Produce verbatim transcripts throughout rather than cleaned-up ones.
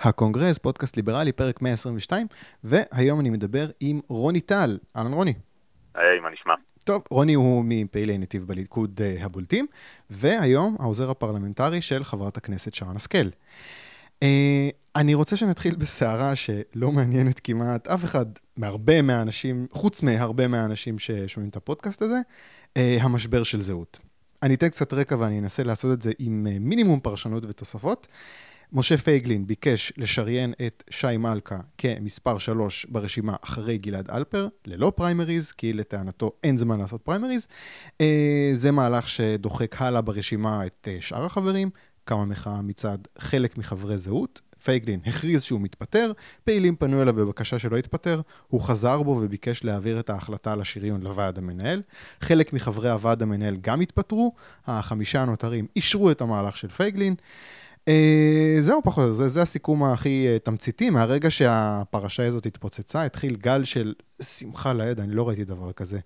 הקונגרס, פודקאסט ליברלי, פרק מאה עשרים ושתיים, והיום אני מדבר עם רוני טל. אהלן רוני. היי, מה נשמע? טוב, רוני הוא מפעילי נתיב בליכוד הבולטים, והיום העוזר הפרלמנטרי של חברת הכנסת שרן השכל. אני רוצה שנתחיל בסערה שלא מעניינת כמעט אף אחד מהרבה מהאנשים, חוץ מהרבה מהאנשים ששומעים את הפודקאסט הזה, המשבר של זהות. אני אתן קצת רקע ואני אנסה לעשות את זה עם מינימום פרשנות ותוספות. משה פייגלין ביקש לשריין את שי מלקה כמספר שלוש ברשימה אחרי גלעד אלפר, ללא פריימריז, כי לטענתו אין זמן לעשות פריימריז. זה מהלך שדוחק הלאה ברשימה את שאר החברים, כמה מחאה מצד חלק מחברי זהות. פייגלין הכריז שהוא מתפטר, פעילים פנו אליו בבקשה שלא התפטר, הוא חזר בו וביקש להעביר את ההחלטה לשריון לוועד המנהל, חלק מחברי הוועד המנהל גם התפטרו, החמישה הנותרים אישרו את המהלך של פייגלין, זהו פחות, זה, זה הסיכום הכי תמציתי, מהרגע שהפרשה הזאת התפוצצה, התחיל גל של שמחה לעד, אני לא ראיתי דבר כזה.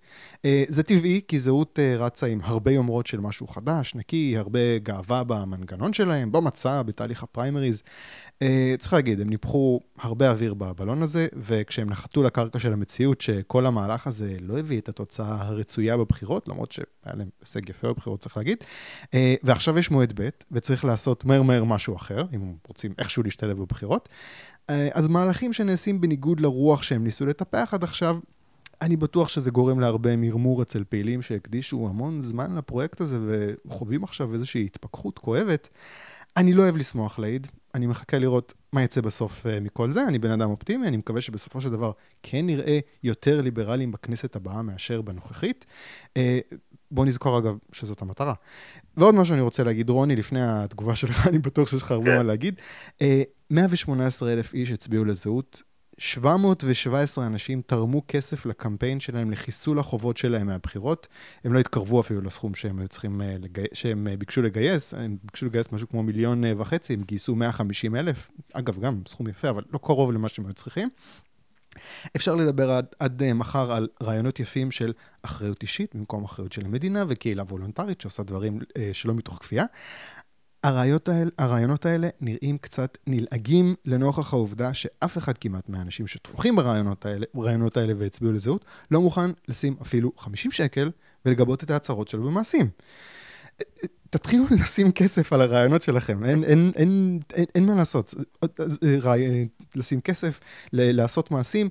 זה טבעי, כי זהות רצה עם הרבה יומרות של משהו חדש, נקי, הרבה גאווה במנגנון שלהם, במצע, בתהליך הפריימריז. צריך להגיד, הם ניפחו הרבה אוויר בבלון הזה, וכשהם נחתו לקרקע של המציאות, שכל המהלך הזה לא הביא את התוצאה הרצויה בבחירות, למרות שהיה להם הישג יפה בבחירות, צריך להגיד. ועכשיו יש מועד ב' וצריך לעשות מהר מהר משהו אחר, אם רוצים איכשהו להשתלב בבחירות. אז מהלכים שנעשים בניגוד לרוח שהם ניסו לטפח עד עכשיו, אני בטוח שזה גורם להרבה מרמור אצל פעילים שהקדישו המון זמן לפרויקט הזה, וחווים עכשיו איזושהי התפכחות כואבת. אני לא אוהב לשמוח לעיד, אני מחכה לראות מה יצא בסוף מכל זה, אני בן אדם אופטימי, אני מקווה שבסופו של דבר כן נראה יותר ליברלים בכנסת הבאה מאשר בנוכחית. בוא נזכור אגב שזאת המטרה. ועוד משהו אני רוצה להגיד, רוני, לפני התגובה שלך, אני בטוח שיש לך הרבה מה להגיד. מאה ושמונה עשרה אלף איש הצביעו לזהות, שבע מאות ושבע עשרה אנשים תרמו כסף לקמפיין שלהם, לחיסול החובות שלהם מהבחירות. הם לא התקרבו אפילו לסכום שהם צריכים, שהם ביקשו לגייס. הם ביקשו לגייס משהו כמו מיליון וחצי, הם גייסו מאה וחמישים אלף. אגב, גם סכום יפה, אבל לא קרוב למה שהם היו צריכים. אפשר לדבר עד, עד מחר על רעיונות יפים של אחריות אישית, במקום אחריות של המדינה, וקהילה וולונטרית שעושה דברים שלא מתוך כפייה. הרעיונות האלה נראים קצת נלעגים לנוכח העובדה שאף אחד כמעט מהאנשים שתומכים ברעיונות האלה, ברעיונות האלה והצביעו לזהות, לא מוכן לשים אפילו חמישים שקל ולגבות את ההצהרות שלו במעשים. תתחילו לשים כסף על הרעיונות שלכם, אין, אין, אין, אין, אין מה לעשות, לשים כסף, לעשות מעשים,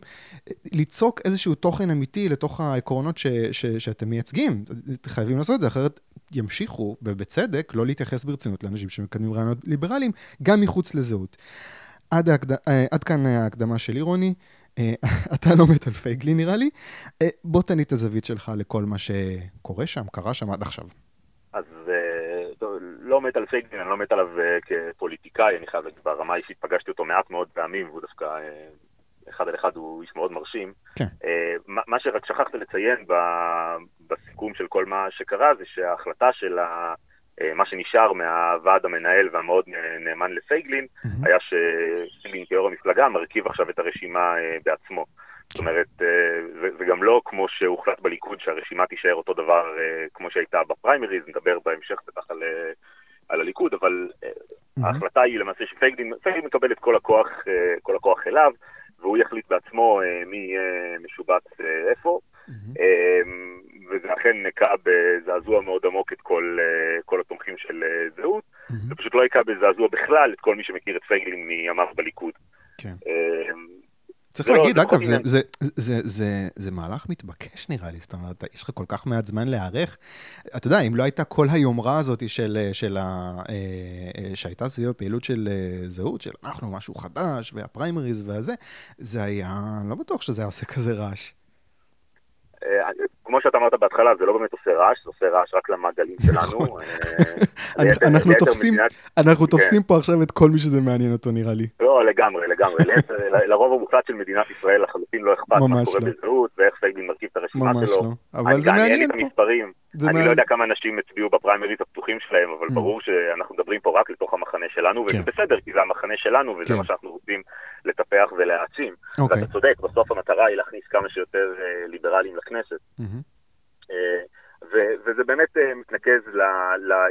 ליצוק איזשהו תוכן אמיתי לתוך העקרונות ש, ש, שאתם מייצגים, חייבים לעשות את זה, אחרת ימשיכו, בצדק, לא להתייחס ברצינות לאנשים שמקדמים רעיונות ליברליים, גם מחוץ לזהות. עד, ההקד... עד כאן ההקדמה שלי, רוני, אתה לא מת על פייגלי נראה לי, בוא תעני את הזווית שלך לכל מה שקורה שם, קרה שם עד עכשיו. אז לא מת על פייגלין, אני לא מת עליו כפוליטיקאי, אני חייב להגיד, ברמה אישית פגשתי אותו מעט מאוד פעמים, והוא דווקא אחד על אחד הוא איש מאוד מרשים. כן. מה שרק שכחת לציין בסיכום של כל מה שקרה, זה שההחלטה של מה שנשאר מהוועד המנהל והמאוד נאמן לפייגלין, mm-hmm. היה שפייגלין כיו"ר המפלגה מרכיב עכשיו את הרשימה בעצמו. זאת אומרת, זה גם לא כמו שהוחלט בליכוד שהרשימה תישאר אותו דבר כמו שהייתה בפריימריז, נדבר בהמשך בטח על, על הליכוד, אבל mm-hmm. ההחלטה היא למעשה שפייגלין מקבל את כל הכוח, כל הכוח אליו, והוא יחליט בעצמו מי משובץ איפה, mm-hmm. וזה אכן נקע בזעזוע מאוד עמוק את כל, כל התומכים של זהות, mm-hmm. זה פשוט לא יקע בזעזוע בכלל את כל מי שמכיר את פייגלין מימיו בליכוד. כן. צריך להגיד, אגב, זה מהלך מתבקש נראה לי, זאת אומרת, יש לך כל כך מעט זמן להיערך, אתה יודע, אם לא הייתה כל היומרה הזאת שהייתה סביב הפעילות של זהות, של אנחנו משהו חדש, והפריימריז והזה, זה היה, אני לא בטוח שזה היה עושה כזה רעש. כמו שאתה אמרת בהתחלה, זה לא באמת עושה רעש, זה עושה רעש רק למעגלים שלנו. אנחנו תופסים פה עכשיו את כל מי שזה מעניין אותו, נראה לי. לא, לגמרי, לגמרי. לרוב המוחלט של מדינת ישראל, לחלוטין לא אכפת מה קורה בזהות, ואיך פייגלין מרכיב את הרשימה שלו. אבל זה מעניין פה. אני לא יודע כמה אנשים הצביעו בפריימריז הפתוחים שלהם, אבל ברור שאנחנו מדברים פה רק לתוך המחנה שלנו, וזה בסדר, כי זה המחנה שלנו, וזה מה שאנחנו רוצים לטפח ולהעצים. ואתה צודק, בסוף המטרה היא להכניס כמה שיותר ליברלים לכנסת. וזה באמת מתנקז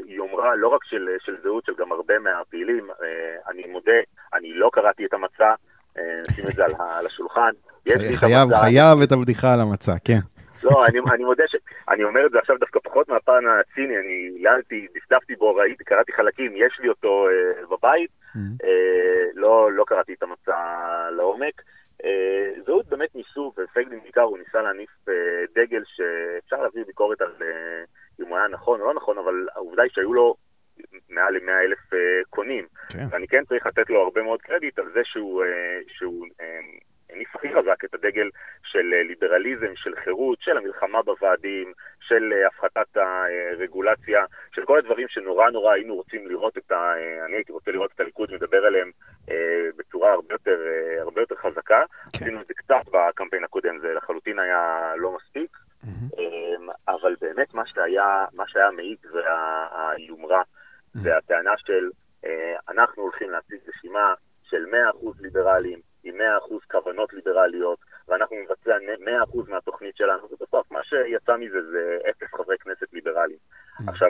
ליומרה, לא רק של זהות, של גם הרבה מהפעילים. אני מודה, אני לא קראתי את המצע, נשים את זה על השולחן. חייב את הבדיחה על המצע, כן. לא, אני מודה ש... אני אומר את זה עכשיו דווקא פחות מהפן הציני, אני ילדתי, דפדפתי בו, ראיתי, קראתי חלקים, יש לי אותו בבית, לא קראתי את המצע לעומק. זהות באמת ניסו, ופייגלין בעיקר הוא ניסה להניף דגל שאפשר להביא ביקורת על אם הוא היה נכון או לא נכון, אבל העובדה היא שהיו לו מעל ל-מאה אלף קונים, ואני כן צריך לתת לו הרבה מאוד קרדיט על זה שהוא הניף הכי חזק את הדגל של ליברליזם, של חירות, של המלחמה בוועדים, של הפחתת הרגולציה, של כל הדברים שנורא נורא היינו רוצים לראות את ה... אני הייתי רוצה לראות את הליכוד מדבר עליהם בצורה הרבה יותר, הרבה יותר חזקה. עשינו את זה קצת בקמפיין הקודם, זה לחלוטין היה לא מספיק, אבל באמת מה שהיה, מה שהיה מעיק זה היומרה, זה הטענה של אנחנו הולכים להציג רשימה של מאה אחוז ליברלים, עם מאה אחוז כוונות ליברליות, ואנחנו מבצע מאה אחוז מהתוכנית שלנו, ובסוף מה שיצא מזה זה אפס חברי כנסת ליברליים. עכשיו,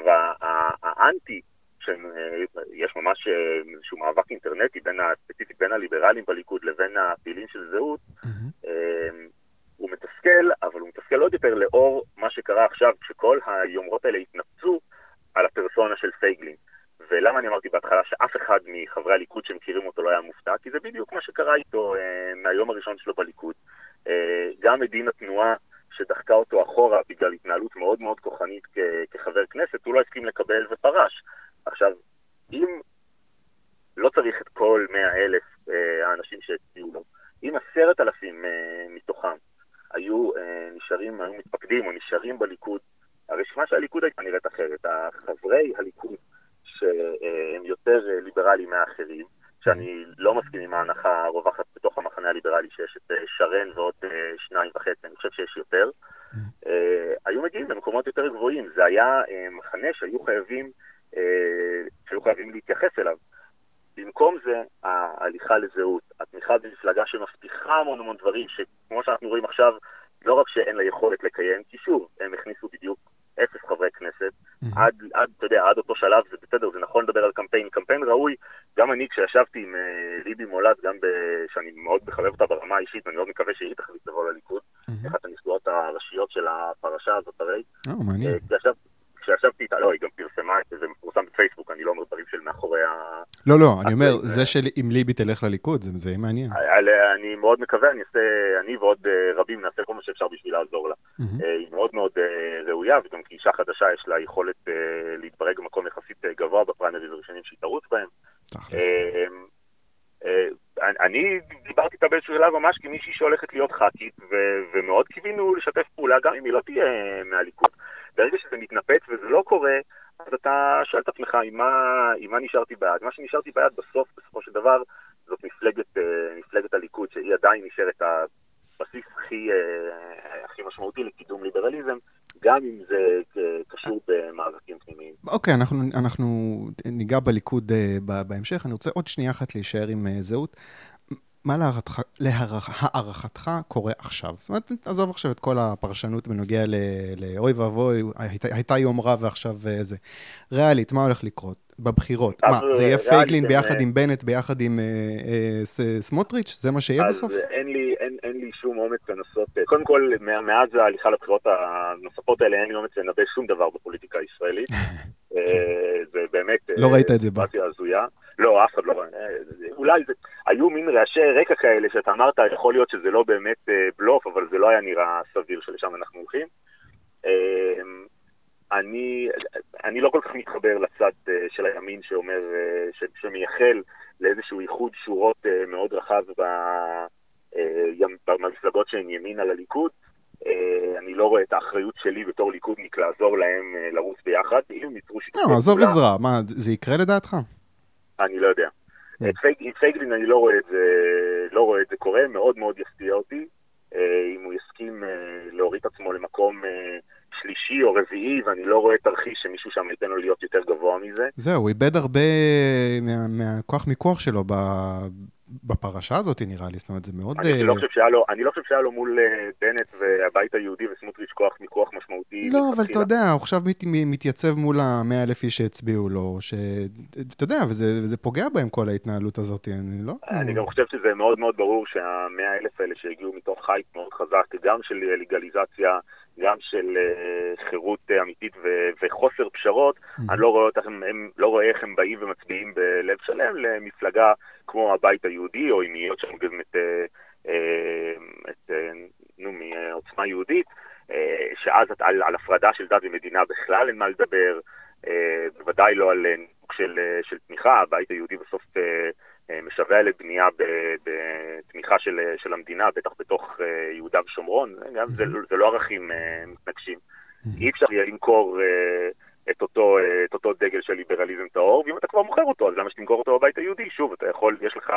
האנטי, שיש ממש איזשהו מאבק אינטרנטי ספציפית בין הליברלים בליכוד לבין הפעילים של זהות, הוא מתסכל, אבל הוא מתסכל עוד יותר לאור מה שקרה עכשיו, כשכל היומרות האלה התנפצו על הפרסונה של פייגלין. ולמה אני אמרתי בהתחלה שאף אחד מחברי הליכוד שמכירים אותו לא היה מופתע? כי זה בדיוק מה שקרה איתו אה, מהיום הראשון שלו בליכוד. אה, גם מדין התנועה שדחקה אותו אחורה בגלל התנהלות מאוד מאוד כוחנית כ- כחבר כנסת, הוא לא הסכים לקבל ופרש. עכשיו, אם לא צריך את כל מאה אלף אה, האנשים שהציעו לו, אם עשרת אלפים אה, מתוכם היו אה, נשארים, היו מתפקדים או נשארים בליכוד, הרשימה של הליכוד הייתה נראית אחרת. חברי הליכוד שהם יותר ליברליים מהאחרים, שאני לא מסכים עם ההנחה הרווחת בתוך המחנה הליברלי שיש את שרן ועוד שניים וחצי, אני חושב שיש יותר, היו מגיעים במקומות יותר גבוהים. זה היה מחנה שהיו חייבים, שהיו חייבים להתייחס אליו. במקום זה, ההליכה לזהות, התמיכה במפלגה שמבטיחה המון המון דברים, שכמו שאנחנו רואים עכשיו, לא רק שאין לה יכולת לקיים, כי שוב, הם הכניסו בדיוק אפס חברי כנסת, עד, עד, אתה יודע, עד אותו שלב, זה בסדר, זה נכון לדבר על קמפיין, קמפיין ראוי. גם אני, כשישבתי עם ליבי מולד, גם שאני מאוד מחבב אותה ברמה האישית, ואני מאוד מקווה שהיא תחליט לבוא לליכוד, אחת הנסגורות הראשיות של הפרשה הזאת הרי. כשישבתי איתה, לא, היא גם פרסמה, זה מפורסם בפייסבוק, אני לא אומר דברים של מאחורי ה... לא, לא, אני אומר, זה שאם ליבי תלך לליכוד, זה מעניין. אני מאוד מקווה, אני ועוד רבים נעשה כל מה שאפשר בשביל לעזור לה. היא מאוד מאוד ראויה, וגם כאישה חדשה יש לה יכולת להתברג במקום יחסית גבוה בפריימריז הראשונים שהיא תרוץ בהם. אני דיברתי איתה באיזשהו שלב ממש כמישהי שהולכת להיות ח"כית, ומאוד קיווינו לשתף פעולה, גם אם היא לא תהיה מהליכוד. ברגע שזה מתנפץ וזה לא קורה, אז אתה שואל את עצמך עם מה נשארתי בעד. מה שנשארתי בעד בסוף, בסופו של דבר, זאת מפלגת הליכוד, שהיא עדיין נשארת הבסיס הכי משמעותי לקידום ליברליזם, גם אם זה קשור במאבקים פנימיים. אוקיי, אנחנו ניגע בליכוד בהמשך. אני רוצה עוד שנייה אחת להישאר עם זהות. מה להערכתך קורה עכשיו? זאת אומרת, עזוב עכשיו את כל הפרשנות בנוגע לאוי ואבוי, הייתה יומרה ועכשיו זה. ריאלית, מה הולך לקרות בבחירות? מה, זה יהיה פייגלין ביחד עם בנט, ביחד עם סמוטריץ'? זה מה שיהיה בסוף? אז אין לי שום אומץ לנסות, קודם כל, מאז ההליכה לבחירות הנוספות האלה, אין לי אומץ לנבא שום דבר בפוליטיקה הישראלית. זה באמת... לא ראית את זה בה. לא, אף אחד לא... אולי זה... היו מין רעשי רקע כאלה שאתה אמרת, יכול להיות שזה לא באמת בלוף, אבל זה לא היה נראה סביר שלשם אנחנו הולכים. אני, אני לא כל כך מתחבר לצד של הימין שאומר, שמייחל לאיזשהו ייחוד שורות מאוד רחב במפלגות שהן ימין על הליכוד. אני לא רואה את האחריות שלי בתור ליכודניק לעזור להם לרוץ ביחד. אם יצרו שיתוף... לא, עזוב עזרה. מה, זה יקרה לדעתך? אני לא יודע. עם פייגלין אני לא רואה את זה, לא רואה את זה קורה, מאוד מאוד יפתיע אותי, אם הוא יסכים להוריד עצמו למקום שלישי או רביעי, ואני לא רואה תרחיש שמישהו שם ייתן לו להיות יותר גבוה מזה. זהו, הוא איבד הרבה מהכוח מיקוח שלו בפרשה הזאת נראה לי, זאת אומרת, זה מאוד... אני לא חושב שהיה לו, אני לא חושב שהיה לו מול בנט והבית היהודי וסמוטריץ' כוח מיקוח משמעותי. לא, אבל אתה יודע, הוא עכשיו מתייצב מול המאה אלף איש שהצביעו לו, שאתה יודע, וזה פוגע בהם כל ההתנהלות הזאת, אני לא... אני גם חושב שזה מאוד מאוד ברור שהמאה אלף האלה שהגיעו מתוך חייט מאוד חזק, גם של לגליזציה, גם של חירות אמיתית וחוסר פשרות, אני לא רואה איך הם באים ומצביעים בלב שלם למפלגה כמו הבית היהודי, או אם יהיה שם גם את, את נו, מעוצמה יהודית, שאז על, על הפרדה של דת ומדינה בכלל אין מה לדבר, בוודאי לא על ניתוק של, של תמיכה, הבית היהודי בסוף משווה לבנייה בתמיכה של, של המדינה, בטח בתוך יהודה ושומרון, גם זה, זה לא ערכים מתנגשים. אי אפשר יהיה למכור את אותו, את אותו דגל של ליברליזם טהור, ואם אתה כבר מוכר אותו, אז למה שתמכור אותו בבית היהודי? שוב, אתה יכול, יש לך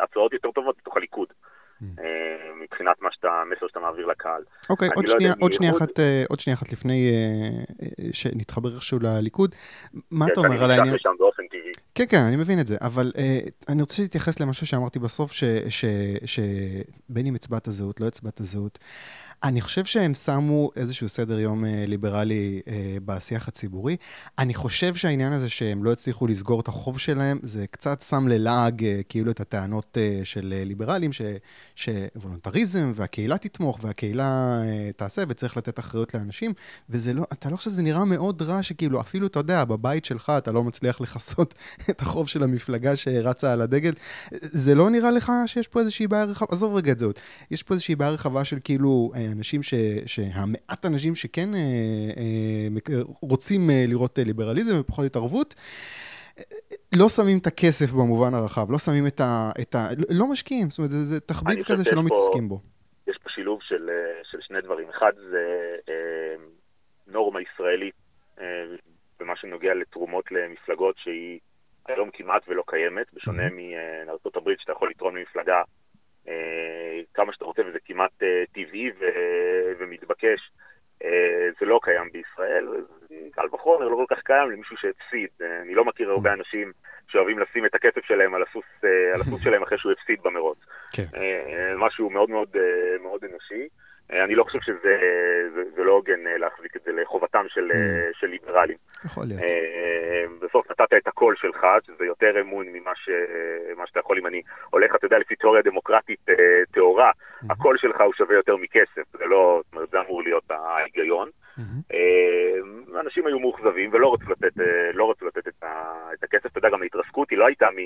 הצעות יותר טובות בתוך הליכוד, מבחינת מה שאתה, מסר שאתה מעביר לקהל. אוקיי, עוד שנייה, עוד שנייה אחת, עוד שנייה אחת לפני שנתחבר איכשהו לליכוד. מה אתה אומר על העניין? כן, כן, אני מבין את זה, אבל אני רוצה להתייחס למשהו שאמרתי בסוף, שבין אם הצבעת הזהות, לא הצבעת הזהות, אני חושב שהם שמו איזשהו סדר יום ליברלי בשיח הציבורי. אני חושב שהעניין הזה שהם לא הצליחו לסגור את החוב שלהם, זה קצת שם ללעג כאילו את הטענות של ליברלים, שוולונטריזם והקהילה תתמוך והקהילה תעשה וצריך לתת אחריות לאנשים, וזה לא, אתה לא חושב שזה נראה מאוד רע שכאילו אפילו אתה יודע, בבית שלך אתה לא מצליח לחסות את החוב של המפלגה שרצה על הדגל. זה לא נראה לך שיש פה איזושהי בעיה רחבה, עזוב רגע את זאת, יש פה איזושהי בעיה רחבה של כאילו אנשים ש... שהמעט אנשים שכן אה, אה, רוצים אה, לראות אה, ליברליזם ופחות התערבות, אה, לא שמים את הכסף במובן הרחב, לא שמים את ה... את ה... לא משקיעים, זאת אומרת, זה, זה תחביב כזה שלא פה, מתעסקים בו. יש פה שילוב של, של שני דברים. אחד זה אה, נורמה ישראלית, אה, במה שנוגע לתרומות למפלגות שהיא היום כמעט ולא קיימת, בשונה mm-hmm. מארצות הברית, שאתה יכול לתרום למפלגה, כמה שאתה רוצה, וזה כמעט טבעי ומתבקש. זה לא קיים בישראל, קל וחומר, לא כל כך קיים למישהו שהפסיד. אני לא מכיר הרבה אנשים שאוהבים לשים את הכסף שלהם על הסוס שלהם אחרי שהוא הפסיד במרוץ. משהו מאוד מאוד אנושי. אני לא חושב שזה לא הוגן להחזיק את זה לחובתם של ליברלים. יכול להיות. בסוף נתת את הקול שלך, שזה יותר אמון ממה שאתה יכול. אם אני הולך, אתה יודע, לפי תיאוריה דמוקרטית תאורה, הקול שלך הוא שווה יותר מכסף. זה לא, זה אמור להיות ההיגיון. אנשים היו מאוכזבים ולא רצו לתת, לא רצו לתת את הכסף. אתה יודע, גם ההתרסקות היא לא הייתה מ...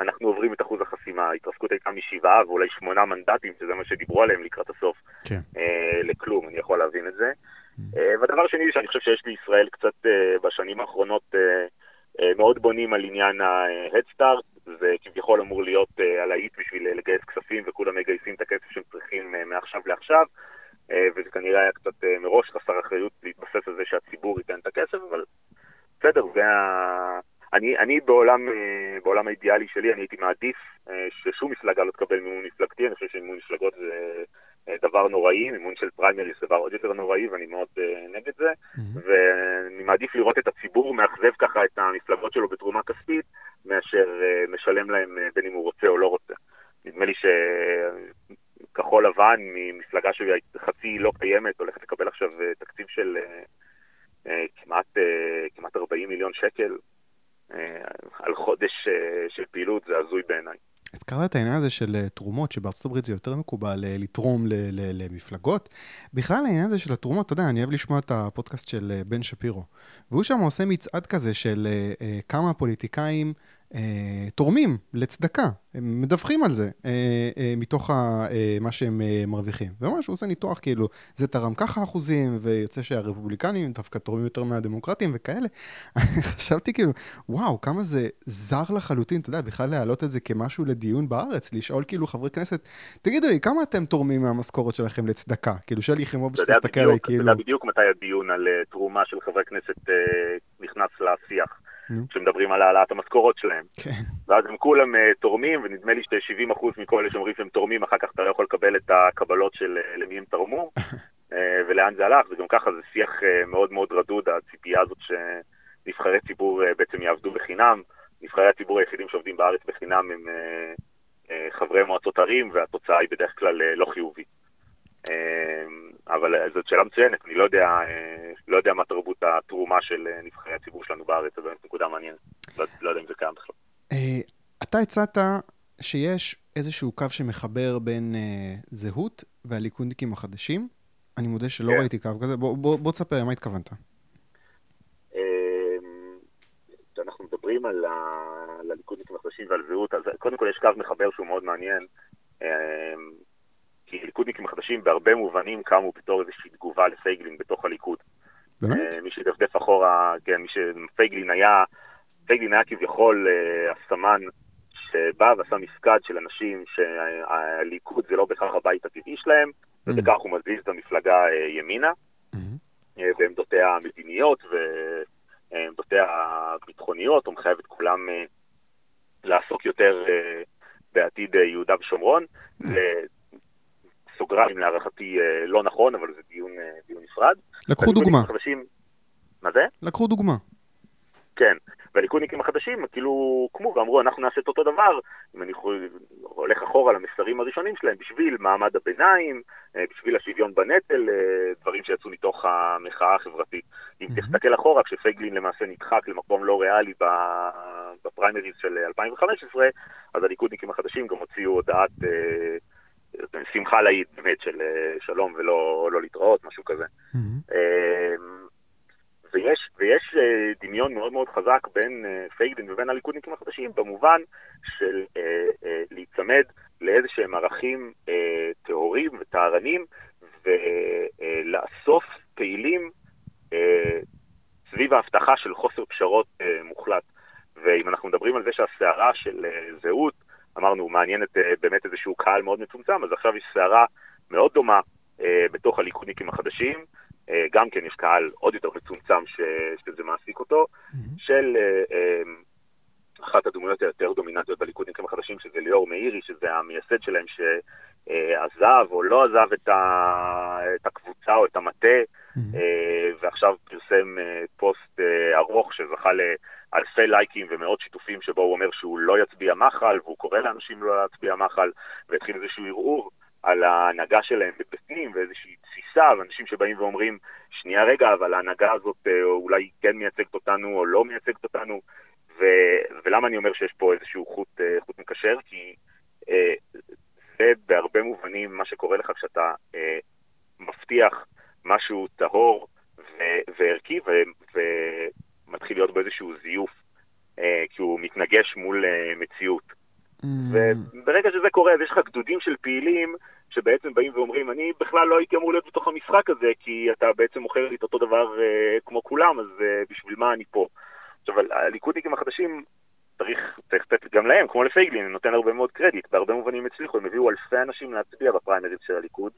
אנחנו עוברים את אחוז החסימה. ההתרסקות הייתה משבעה ואולי שמונה מנדטים, שזה מה שדיברו עליהם לקראת הסוף. כן. לכלום, אני יכול להבין את זה. והדבר השני, שאני חושב שיש בישראל קצת בשנים האחרונות מאוד בונים על עניין ההדסטארט, זה כביכול אמור להיות עלהית בשביל לגייס כספים, וכולם מגייסים את הכסף שהם צריכים מעכשיו לעכשיו, וזה כנראה היה קצת מראש חסר אחריות להתבסס על זה שהציבור ייתן את הכסף, אבל בסדר, זה ה... אני, אני בעולם, בעולם האידיאלי שלי, אני הייתי מעדיף ששום מפלגה לא תקבל מימון מפלגתי, אני חושב שמימון מפלגות זה... דבר נוראי, מימון של פריימריס זה דבר עוד יותר נוראי, ואני מאוד נגד זה, ואני מעדיף לראות את הציבור מאכזב ככה את המפלגות שלו בתרומה כספית, מאשר משלם להם בין אם הוא רוצה או לא רוצה. נדמה לי שכחול לבן, ממפלגה שחצי לא קיימת, הולכת לקבל עכשיו תקציב של כמעט ארבעים מיליון שקל על חודש של פעילות, זה הזוי בעיניי. הזכרת את העניין הזה של תרומות, שבארצות הברית זה יותר מקובל לתרום למפלגות. בכלל העניין הזה של התרומות, אתה יודע, אני אוהב לשמוע את הפודקאסט של בן שפירו, והוא שם עושה מצעד כזה של כמה פוליטיקאים תורמים לצדקה, הם מדווחים על זה, מתוך מה שהם מרוויחים. וממש הוא עושה ניתוח, כאילו, זה תרם ככה אחוזים, ויוצא שהרפובליקנים דווקא תורמים יותר מהדמוקרטים וכאלה. חשבתי כאילו, וואו, כמה זה זר לחלוטין, אתה יודע, בכלל להעלות את זה כמשהו לדיון בארץ, לשאול כאילו חברי כנסת, תגידו לי, כמה אתם תורמים מהמשכורת שלכם לצדקה? כאילו, שלי חמוב שתסתכל עליי, כאילו... אתה יודע בדיוק מתי הדיון על תרומה של חברי כנסת נכנס לשיח. שמדברים על העלאת המשכורות שלהם. ואז הם כולם תורמים, ונדמה לי ש-שבעים אחוז מכל אלה שאומרים שהם תורמים, אחר כך אתה לא יכול לקבל את הקבלות של למי הם תרמו, ולאן זה הלך, וגם ככה זה שיח מאוד מאוד רדוד, הציפייה הזאת שנבחרי ציבור בעצם יעבדו בחינם, נבחרי הציבור היחידים שעובדים בארץ בחינם הם חברי מועצות ערים, והתוצאה היא בדרך כלל לא חיובית. אבל זאת שאלה מצוינת, אני לא יודע, לא יודע מה תרבות התרומה של נבחרי הציבור שלנו בארץ, אז זאת נקודה מעניינת, לא יודע אם זה קיים בכלל. אתה הצעת שיש איזשהו קו שמחבר בין זהות והליכודניקים החדשים, אני מודה שלא ראיתי קו כזה, בוא תספר, מה התכוונת? אנחנו מדברים על הליכודניקים החדשים ועל זהות, אז קודם כל יש קו מחבר שהוא מאוד מעניין, כי ליכודניקים החדשים בהרבה מובנים קמו בתור איזושהי תגובה לפייגלין בתוך הליכוד. באמת? מי שדפדף אחורה, כן, מי שפייגלין היה, פייגלין היה כביכול הסמן שבא ועשה מפקד של אנשים שהליכוד זה לא בהכרח הבית הטבעי שלהם, ובכך הוא מזיז את המפלגה ימינה, בעמדותיה המדיניות ועמדותיה הביטחוניות, הוא מחייב את כולם לעסוק יותר בעתיד יהודה ושומרון, סוגריים להערכתי לא נכון, אבל זה דיון נפרד. לקחו דוגמה. מה זה? לקחו דוגמה. כן, והליכודניקים החדשים, כאילו, כמו ואמרו, אנחנו נעשה את אותו דבר, אם אני הולך אחורה למסרים הראשונים שלהם, בשביל מעמד הביניים, בשביל השוויון בנטל, דברים שיצאו מתוך המחאה החברתית. אם תסתכל אחורה, כשפייגלין למעשה נדחק למקום לא ריאלי בפריימריז של אלפיים וחמש עשרה, אז הליכודניקים החדשים גם הוציאו הודעת שמחה להיד, באמת, של שלום ולא לא להתראות, משהו כזה. ויש, ויש דמיון מאוד מאוד חזק בין פייגלין ובין הליכודניקים החדשים, במובן של להצמד לאיזשהם ערכים טהורים וטהרנים, ולאסוף פעילים סביב ההבטחה של חוסר פשרות מוחלט. ואם אנחנו מדברים על זה שהסערה של זהות, אמרנו, מעניינת באמת איזשהו קהל מאוד מצומצם, אז עכשיו יש סערה מאוד דומה בתוך הליכודניקים החדשים, גם כן יש קהל עוד יותר מצומצם שזה מעסיק אותו, של אחת הדמויות היותר דומיננטיות בליכודניקים החדשים, שזה ליאור מאירי, שזה המייסד שלהם שעזב או לא עזב את הקבוצה או את המטה, ועכשיו פרסם פוסט ארוך שזכה לאלפי לייקים ומאות שיתופים, שבו הוא אומר שהוא לא יצביע מחל, והוא קורא לאנשים לא להצביע מחל, והתחיל איזשהו ערעור על ההנהגה שלהם בפנים, ואיזושהי תסיסה, ואנשים שבאים ואומרים, שנייה רגע, אבל ההנהגה הזאת אולי כן מייצגת אותנו או לא מייצגת אותנו, ו- ולמה אני אומר שיש פה איזשהו חוט, חוט מקשר? כי אה, זה בהרבה מובנים מה שקורה לך כשאתה אה, מבטיח משהו טהור ו- וערכי, ו- ומתחיל להיות באיזשהו זיוף, אה, כי הוא מתנגש מול אה, מציאות. וברגע שזה קורה, אז יש לך גדודים של פעילים שבעצם באים ואומרים, אני בכלל לא הייתי אמור להיות בתוך המשחק הזה, כי אתה בעצם מוכר לי את אותו דבר אה, כמו כולם, אז אה, בשביל מה אני פה? עכשיו, הליכודניקים החדשים, צריך לתת גם להם, כמו לפייגלין, אני נותן הרבה מאוד קרדיט, בהרבה מובנים הצליחו, הם הביאו אלפי אנשים להצביע בפריימריז של הליכוד.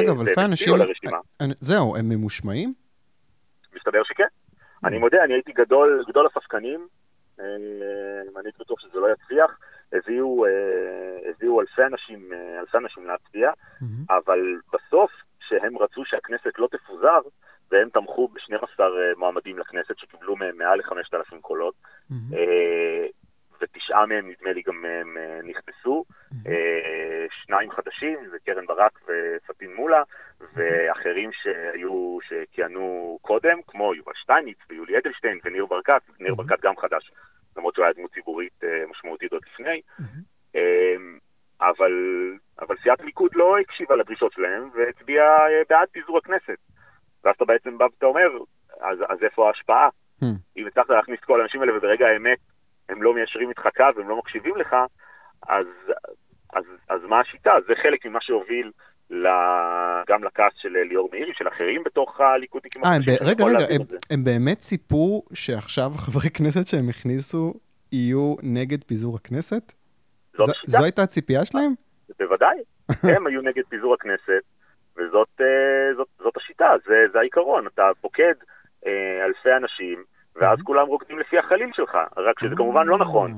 אגב, אלפי אנשים, זהו, הם ממושמעים? מסתבר שכן. אני מודה, אני הייתי גדול, גדול הספקנים, אני בטוח שזה לא יצליח, הביאו, הביאו אלפי אנשים, אלפי אנשים להצביע, אבל בסוף, שהם רצו שהכנסת לא תפוזר, והם תמכו ב-שנים עשר מועמדים לכנסת שקיבלו מהם מעל ל-חמשת אלפים קולות, ותשעה מהם נדמה לי גם הם נכנסו, שניים חדשים, זה קרן ברק ופטין מולה, ואחרים שהיו, שכיהנו קודם, כמו יובל שטייניץ ויולי אדלשטיין וניר ברקת, ניר ברקת גם חדש, למרות שהוא היה דמות ציבורית משמעותית עוד לפני, אבל, אבל סיעת הליכוד לא הקשיבה לדרישות שלהם, והצביעה בעד פיזור הכנסת. ואז אתה בעצם בא ואתה אומר, אז, אז איפה ההשפעה? Mm. אם הצלחת להכניס את כל האנשים האלה, וברגע האמת הם לא מיישרים איתך קו, והם לא מקשיבים לך, אז, אז, אז מה השיטה? זה חלק ממה שהוביל גם לכעס של ליאור מאירי, של אחרים בתוך הליכודניקים. רגע, רגע, הם, הם באמת סיפרו שעכשיו חברי כנסת שהם הכניסו יהיו נגד פיזור הכנסת? לא ז, זו הייתה הציפייה שלהם? בוודאי. הם היו נגד פיזור הכנסת, וזאת זאת, זאת השיטה, זה, זה העיקרון. אתה פוקד אה, אלפי אנשים, ואז כולם רוקדים לפי החליל שלך, רק שזה כמובן לא נכון.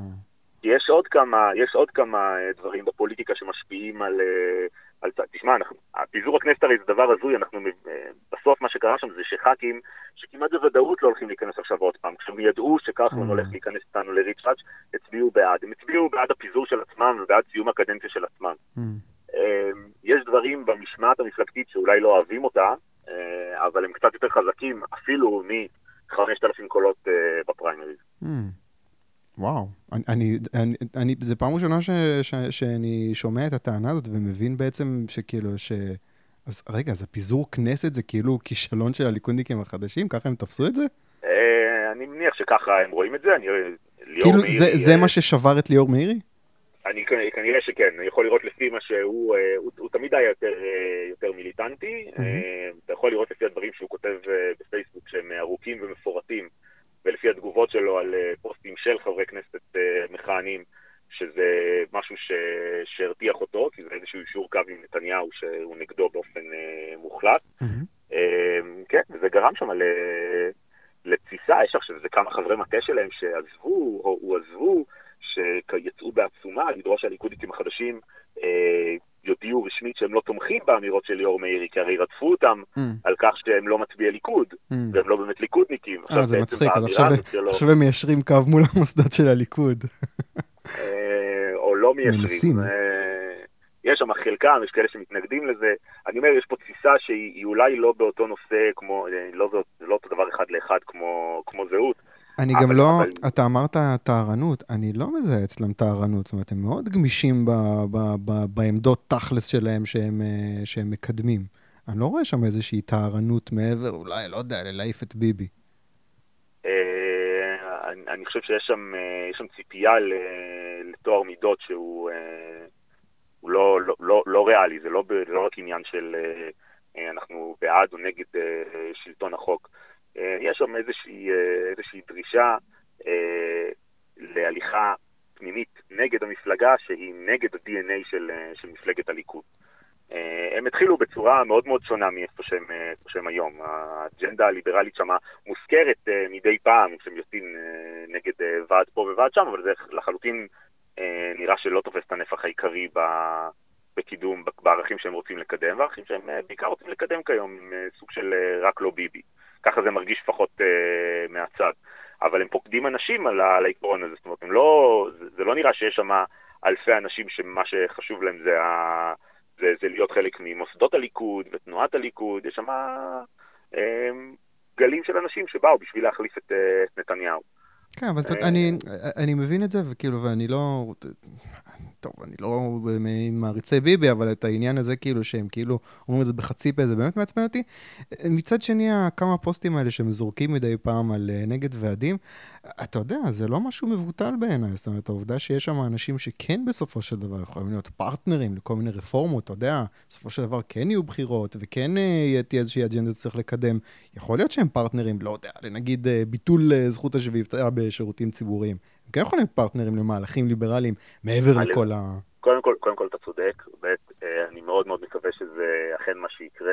כי יש עוד כמה, יש עוד כמה דברים בפוליטיקה שמשפיעים על... אה, על תשמע, אנחנו, הפיזור הכנסת הרי זה דבר הזוי, אנחנו אה, בסוף מה שקרה שם זה שחקים שכמעט בוודאות לא הולכים להיכנס עכשיו עוד פעם, כשהם ידעו שכחלון הולך להיכנס איתנו לריצ'אץ', הצביעו בעד. הם הצביעו בעד הפיזור של עצמם ובעד סיום הקדנציה של עצמם. יש דברים במשמעת המפלגתית שאולי לא אוהבים אותה, אבל הם קצת יותר חזקים, אפילו מ-חמשת אלפים קולות בפריימריז. וואו, אני, אני, אני, זה פעם ראשונה ש, ש, שאני שומע את הטענה הזאת ומבין בעצם שכאילו ש... אז רגע, אז הפיזור כנסת זה כאילו כישלון של הליכודניקים החדשים? ככה הם תפסו את זה? אני מניח שככה הם רואים את זה. אני, כאילו זה, זה מה ששבר את ליאור מאירי? אני כנראה שכן, אני יכול לראות לפי מה שהוא, הוא, הוא תמיד היה יותר, יותר מיליטנטי, אתה יכול לראות לפי הדברים שהוא כותב בפייסבוק שהם ארוכים ומפורטים, ולפי התגובות שלו על פוסטים של חברי כנסת מכהנים, שזה משהו שהרתיח אותו, כי זה איזשהו אישור קו עם נתניהו שהוא נגדו באופן מוחלט. כן, וזה גרם שם לתסיסה, יש עכשיו שזה כמה חברי מטה שלהם שעזבו או הועזבו, שיצאו בעצומה לדרוש הליכודניקים החדשים יודיעו רשמית שהם לא תומכים באמירות של ליאור מאירי, כי הרי רדפו אותם על כך שהם לא מצביעי ליכוד, והם לא באמת ליכודניקים. אה, זה מצחיק, אז עכשיו הם מיישרים קו מול המוסדות של הליכוד. או לא מיישרים. יש שם חלקם, יש כאלה שמתנגדים לזה. אני אומר, יש פה תפיסה שהיא אולי לא באותו נושא, לא אותו דבר אחד לאחד כמו זהות. אני גם לא, אתה אמרת תערנות, אני לא מזהה אצלם תערנות, זאת אומרת, הם מאוד גמישים בעמדות תכלס שלהם שהם מקדמים. אני לא רואה שם איזושהי תערנות מעבר, אולי, לא יודע, להעיף את ביבי. אני חושב שיש שם ציפייה לתואר מידות שהוא לא ריאלי, זה לא רק עניין של אנחנו בעד או נגד שלטון החוק. יש שם איזושהי, איזושהי דרישה אה, להליכה פנימית נגד המפלגה שהיא נגד ה-די אן איי של, של מפלגת הליכוד. אה, הם התחילו בצורה מאוד מאוד שונה מאיפה שהם, איפה שהם היום. האג'נדה הליברלית שמה מוזכרת אה, מדי פעם, שהם יוצאים אה, נגד אה, ועד פה וועד שם, אבל זה לחלוטין אה, נראה שלא תופס את הנפח העיקרי ב... בקידום, בערכים שהם רוצים לקדם, וערכים שהם בעיקר רוצים לקדם כיום, סוג של רק לא ביבי. ככה זה מרגיש פחות אה, מהצד. אבל הם פוקדים אנשים על, על העקרון הזה, זאת אומרת, לא, זה, זה לא נראה שיש שם אלפי אנשים שמה שחשוב להם זה, ה, זה, זה להיות חלק ממוסדות הליכוד ותנועת הליכוד, יש שם אה, גלים של אנשים שבאו בשביל להחליף את, אה, את נתניהו. כן, אבל אה, אני, אני מבין את זה, וכאילו, ואני לא... טוב, אני לא מעריצי ביבי, אבל את העניין הזה כאילו שהם כאילו אומרים את זה בחצי פה, זה באמת מעצבן אותי. מצד שני, כמה פוסטים האלה שהם זורקים מדי פעם על נגד ועדים, אתה יודע, זה לא משהו מבוטל בעיניי, זאת אומרת, העובדה שיש שם אנשים שכן בסופו של דבר יכולים להיות פרטנרים לכל מיני רפורמות, אתה יודע, בסופו של דבר כן יהיו בחירות, וכן תהיה איזושהי אג'נדה שצריך לקדם, יכול להיות שהם פרטנרים, לא יודע, לנגיד ביטול זכות השביתה בשירותים ציבוריים. הם כן יכולים פרטנרים למהלכים ליברליים, מעבר לכל ה... קודם כל, קודם כל, אתה צודק, אני מאוד מאוד מקווה שזה אכן מה שיקרה,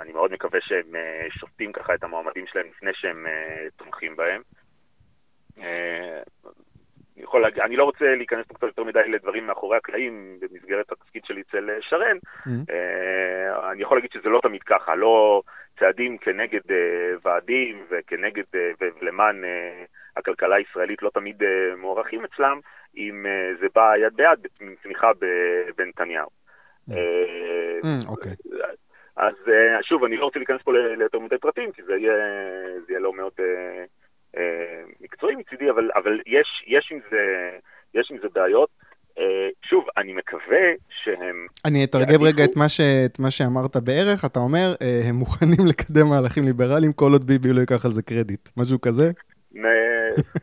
אני מאוד מקווה שהם שופטים ככה את המועמדים שלהם לפני שהם תומכים בהם. אני לא רוצה להיכנס פה יותר מדי לדברים מאחורי הקלעים, במסגרת התפקיד שלי אצל שרן, אני יכול להגיד שזה לא תמיד ככה, לא צעדים כנגד ועדים וכנגד ולמען... הכלכלה הישראלית לא תמיד uh, מוערכים אצלם, אם uh, זה בא יד ביד בתמיכה בנתניהו. אוקיי. אז uh, שוב, אני לא רוצה להיכנס פה ליותר מדי פרטים, כי זה יהיה, זה יהיה לא מאוד uh, uh, מקצועי מצידי, אבל, אבל יש, יש, עם זה, יש עם זה בעיות. Uh, שוב, אני מקווה שהם... אני אתרגם רגע את מה, ש, את מה שאמרת בערך, אתה אומר, uh, הם מוכנים לקדם מהלכים ליברליים, כל עוד ביבי לא ייקח על זה קרדיט. משהו כזה?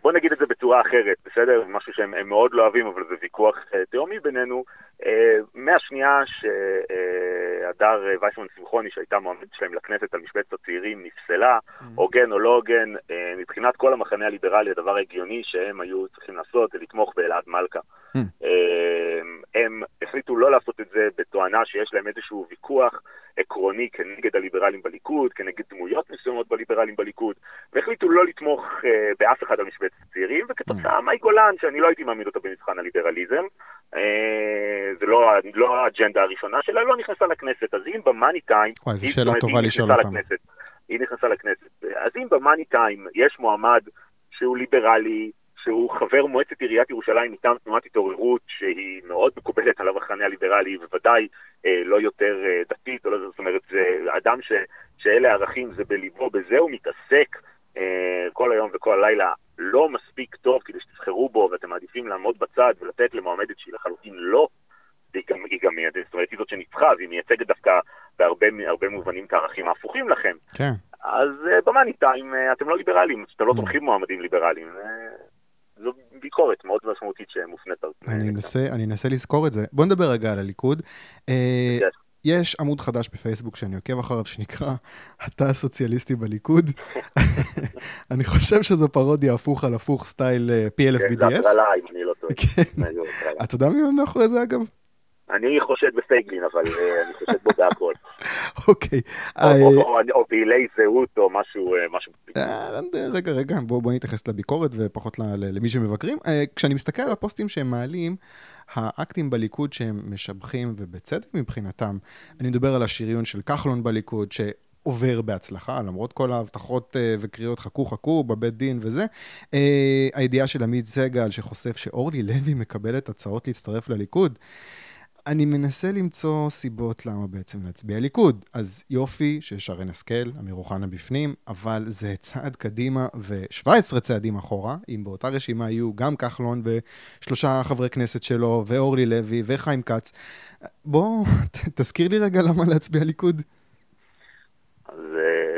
בוא נגיד את זה בצורה אחרת, בסדר? משהו שהם מאוד לא אוהבים, אבל זה ויכוח תאומי בינינו. מהשנייה שהדר וייסמן שמחוני, שהייתה מועמדת שלהם לכנסת על משבצת הצעירים, נפסלה, הוגן או לא הוגן, מבחינת כל המחנה הליברלי, הדבר הגיוני שהם היו צריכים לעשות זה לתמוך באלעד מלכה. הם החליטו לא לעשות את זה בתואנה שיש להם איזשהו ויכוח עקרוני כנגד הליברלים בליכוד, כנגד דמויות מסוימות בליברלים בליכוד, והחליטו לא לתמוך באף אחד על משבצת הצעירים, וכתוצאה מאי גולן, שאני לא הייתי מעמיד אותה במבחן הליברליזם, זה לא האג'נדה הראשונה שלה, לא נכנסה לכנסת. אז אם במאני טיים, זו שאלה טובה לשאול אותם. היא נכנסה לכנסת. אז אם במאני טיים יש מועמד שהוא ליברלי, שהוא חבר מועצת עיריית ירושלים מטעם תנועת התעוררות, שהיא מאוד מקובלת עליו החנה הליברלי, ובוודאי אה, לא יותר אה, דתית, או לא, זאת אומרת, זה אדם ש, שאלה הערכים, זה בליבו, בזה הוא מתעסק אה, כל היום וכל הלילה, לא מספיק טוב כדי שתבחרו בו, ואתם מעדיפים לעמוד בצד ולתת למועמדת שהיא לחלוטין לא, היא גם, היא גם מייצגת, זאת אומרת, היא זאת שניצחה, והיא מייצגת דווקא בהרבה הרבה מובנים את הערכים ההפוכים לכם. כן. אז אה, במה ניתן, אם אה, אתם לא ליברלים, אתם לא תומכים מועמדים ליברלים, אה, זו ביקורת מאוד משמעותית שמופנית על... אני אנסה לזכור את זה. בוא נדבר רגע על הליכוד. יש עמוד חדש בפייסבוק שאני עוקב אחריו שנקרא אתה הסוציאליסטי בליכוד. אני חושב שזו פרודיה הפוך על הפוך סטייל פי אל אף בי די אס. כן, זה הטרלה, אם אני לא טועה. אתה יודע מי מאחורי זה אגב? אני חושד בפייגלין, אבל אני חושד בו בהכל. אוקיי. או פעילי זהות או משהו... רגע, רגע, בואו נתייחס לביקורת ופחות למי שמבקרים. כשאני מסתכל על הפוסטים שהם מעלים, האקטים בליכוד שהם משבחים ובצדק מבחינתם, אני מדבר על השריון של כחלון בליכוד, ש... עובר בהצלחה, למרות כל ההבטחות וקריאות חכו חכו בבית דין וזה. הידיעה של עמית סגל שחושף שאורלי לוי מקבלת הצעות להצטרף לליכוד. אני מנסה למצוא סיבות למה בעצם להצביע ליכוד. אז יופי ששרן השכל, אמיר אוחנה בפנים, אבל זה צעד קדימה ו-שבעה עשר צעדים אחורה, אם באותה רשימה היו גם כחלון ושלושה חברי כנסת שלו ואורלי לוי וחיים קץ. בוא, תזכיר לי רגע למה להצביע ליכוד. אז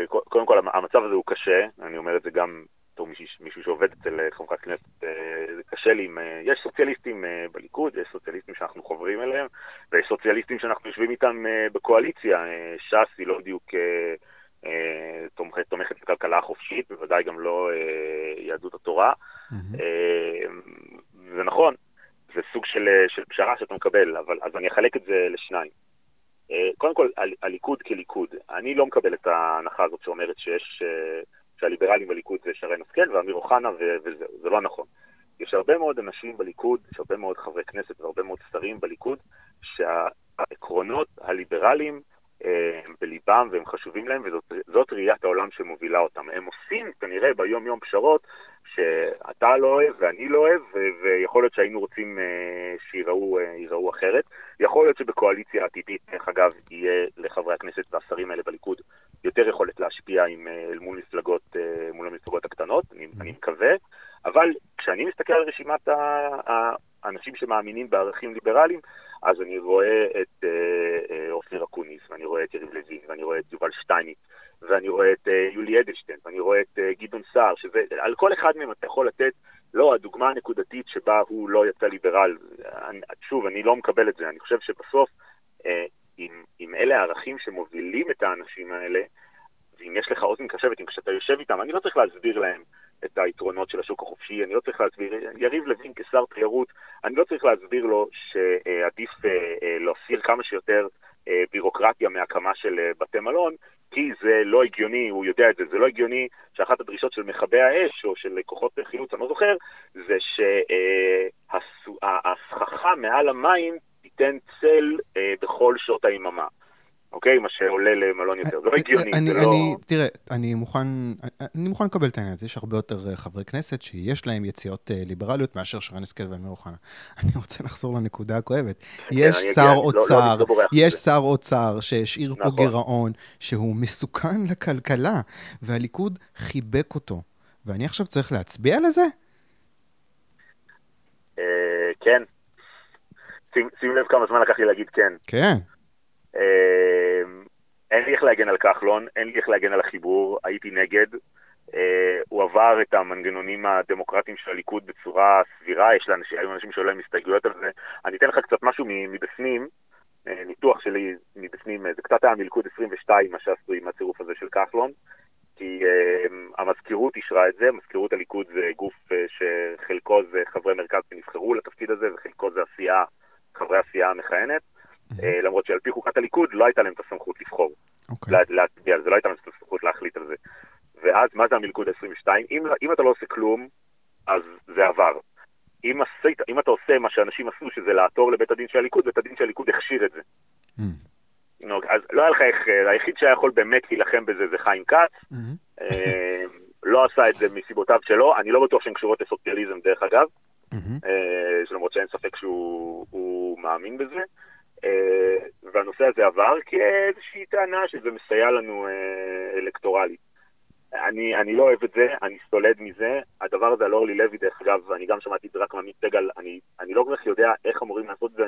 קודם כל, המצב הזה הוא קשה, אני אומר את זה גם בתור מישהו שעובד אצל חברת כנסת, זה קשה לי, יש סוציאליסטים בליכוד, יש סוציאליסטים שאנחנו חוברים אליהם, ויש סוציאליסטים שאנחנו יושבים איתם בקואליציה, ש"ס היא לא בדיוק תומכת בכלכלה החופשית, בוודאי גם לא יהדות התורה, זה נכון, זה סוג של פשרה שאתה מקבל, אבל אז אני אחלק את זה לשניים. קודם כל, הליכוד כליכוד. אני לא מקבל את ההנחה הזאת שאומרת שיש, שהליברלים בליכוד זה שרן השכל ואמיר אוחנה וזהו. זה לא נכון. יש הרבה מאוד אנשים בליכוד, יש הרבה מאוד חברי כנסת והרבה מאוד שרים בליכוד, שהעקרונות הליברליים הם בליבם והם חשובים להם, וזאת ראיית העולם שמובילה אותם. הם עושים כנראה ביום יום פשרות שאתה לא אוהב ואני לא אוהב, ויכול להיות שהיינו רוצים שיראו אחרת. יכול להיות שבקואליציה עתידית, אגב, יהיה לחברי הכנסת והשרים האלה בליכוד יותר יכולת להשפיע עם, מול מפלגות, מול המפלגות הקטנות, אני, אני מקווה. אבל כשאני מסתכל על רשימת האנשים שמאמינים בערכים ליברליים, אז אני רואה את אופיר הקוניס, ואני רואה את יריב לבין, ואני רואה את יובל שטייניץ, ואני רואה את יולי אדלשטיין, ואני רואה את גידון סער, שזה, על כל אחד מהם אתה יכול לתת, לא, הדוגמה הנקודתית שבה הוא לא יצא ליברל, אני, שוב, אני לא מקבל את זה, אני חושב שבסוף, אם, אם אלה הערכים שמובילים את האנשים האלה, ואם יש לך אוזן קשבת, אם כשאתה יושב איתם, אני לא צריך להסביר להם את היתרונות של השוק החופשי, אני לא צריך להסביר, יריב לבין כשר תיירות, אני לא צריך להסביר לו שעדיף להסיר כמה שיותר בירוקרטיה מהקמה של בתי מלון, כי זה לא הגיוני, הוא יודע את זה, זה לא הגיוני שאחת הדרישות של מכבי האש או של כוחות חילוץ, אני לא זוכר, זה שהסככה מעל המים תיתן צל בכל שעות היממה. אוקיי, מה שעולה למלון יותר, זה לא הגיוני. תראה, אני מוכן לקבל את העניין הזה, יש הרבה יותר חברי כנסת שיש להם יציאות ליברליות מאשר שרן השכל ואמיר אוחנה. אני רוצה לחזור לנקודה הכואבת. יש שר אוצר, יש שר אוצר שהשאיר פה גירעון, שהוא מסוכן לכלכלה, והליכוד חיבק אותו. ואני עכשיו צריך להצביע לזה? כן. שים לב כמה זמן לקח לי להגיד כן. כן. אין לי איך להגן על כחלון, אין לי איך להגן על החיבור, הייתי נגד, הוא עבר את המנגנונים הדמוקרטיים של הליכוד בצורה סבירה, יש לאנשים שעולים מסתייגויות על זה, אני אתן לך קצת משהו מבפנים, ניתוח שלי מבפנים, זה קצת היה מלכוד עשרים ושתיים מה שעשו עם הצירוף הזה של כחלון, כי המזכירות אישרה את זה, מזכירות הליכוד זה גוף שחלקו זה חברי מרכז שנבחרו לתפקיד הזה, וחלקו זה הסיעה, חברי הסיעה המכהנת, למרות שעל פי חוקת הליכוד לא הייתה להם את הסמכות לבחור, להצביע על זה, לא הייתה להם את הסמכות להחליט על זה. ואז מה זה המלכוד עשרים ושתיים? אם אתה לא עושה כלום, אז זה עבר. אם, עשית, אם אתה עושה מה שאנשים עשו, שזה לעתור לבית הדין של הליכוד, בית הדין של הליכוד הכשיר את זה. Mm. אז לא היה לך הכרח, היחיד שהיה יכול באמת להילחם בזה זה חיים קץ, mm-hmm. אה, לא עשה את זה מסיבותיו שלו, אני לא בטוח שהן קשורות לסוציאליזם דרך אגב, mm-hmm. אה, שלמרות שאין ספק שהוא מאמין בזה, אה, והנושא הזה עבר כאיזושהי טענה שזה מסייע לנו אה, אלקטורלית. אני, אני לא אוהב את זה, אני סולד מזה, הדבר הזה על אורלי לוי דרך אגב, אני גם שמעתי את זה רק מעמית סגל, אני, אני לא כל כך יודע איך אמורים לעשות את זה,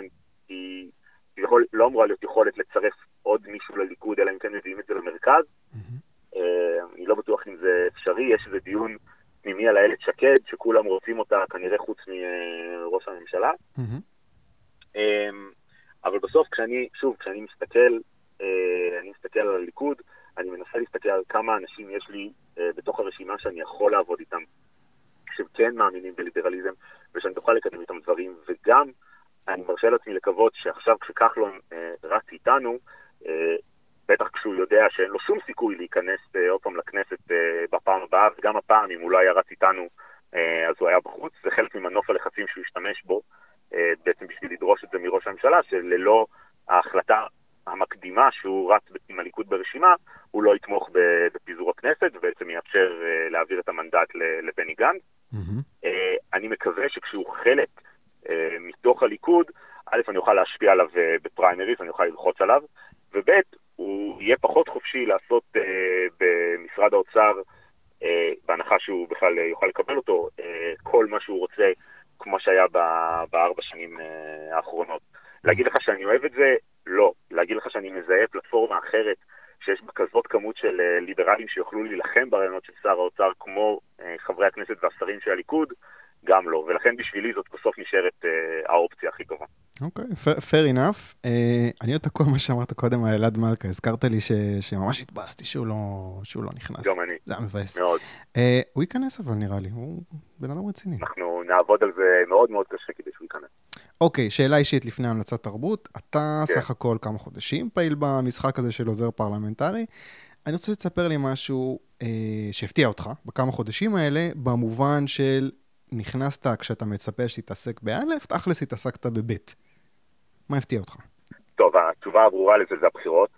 כי יכול, לא אמורה להיות יכולת לצרף עוד מישהו לליכוד, אלא אם כן מביאים את זה למרכז, mm-hmm. אה, אני לא בטוח אם זה אפשרי, יש איזה דיון פנימי על אילת שקד, שכולם רוצים אותה כנראה חוץ מראש הממשלה, mm-hmm. אה, אבל בסוף כשאני, שוב, כשאני מסתכל, אה, אני מסתכל על הליכוד, אני מנסה להסתכל על כמה אנשים יש לי אה, בתוך הרשימה שאני יכול לעבוד איתם, כשכן מאמינים בליברליזם, ושאני תוכל לקדם איתם דברים, וגם אני מרשה לעצמי לקוות שעכשיו כשכחלון אה, רץ איתנו, אה, בטח כשהוא יודע שאין לו שום סיכוי להיכנס אה, עוד פעם לכנסת אה, בפעם הבאה, וגם הפעם אם הוא לא היה רץ איתנו, אה, אז הוא היה בחוץ, זה חלק ממנוף הלחצים שהוא השתמש בו, אה, בעצם בשביל לדרוש את זה מראש הממשלה, שללא ההחלטה, המקדימה שהוא רץ עם הליכוד ברשימה, הוא לא יתמוך בפיזור הכנסת, ובעצם יאפשר להעביר את המנדט לבני גנץ. Mm-hmm. אני מקווה שכשהוא חלק מתוך הליכוד, א', אני אוכל להשפיע עליו בפריימריז, אני אוכל ללחוץ עליו, וב', הוא יהיה פחות חופשי לעשות במשרד האוצר, בהנחה שהוא בכלל יוכל לקבל אותו, כל מה שהוא רוצה, כמו שהיה בארבע שנים האחרונות. להגיד לך שאני אוהב את זה, לא. להגיד לך שאני מזהה פלטפורמה אחרת, שיש בה כזאת כמות של ליברלים שיוכלו להילחם ברעיונות של שר האוצר, כמו חברי הכנסת והשרים של הליכוד, גם לא. ולכן בשבילי זאת בסוף נשארת האופציה הכי טובה. אוקיי, fair enough. אני עוד תקוע מה שאמרת קודם על ילד מלכה. הזכרת לי שממש התבאסתי שהוא לא נכנס. גם אני. זה היה מבאס. מאוד. הוא ייכנס אבל נראה לי, הוא בן אדם רציני. אנחנו נעבוד על זה מאוד מאוד קשה כדי שהוא ייכנס. אוקיי, שאלה אישית לפני המלצת תרבות, אתה סך הכל כמה חודשים פעיל במשחק הזה של עוזר פרלמנטרי, אני רוצה שתספר לי משהו אה, שהפתיע אותך בכמה חודשים האלה, במובן של נכנסת כשאתה מצפה שתתעסק באלף, תכלס התעסקת בבית. מה הפתיע אותך? טוב, התשובה הברורה לזה זה הבחירות.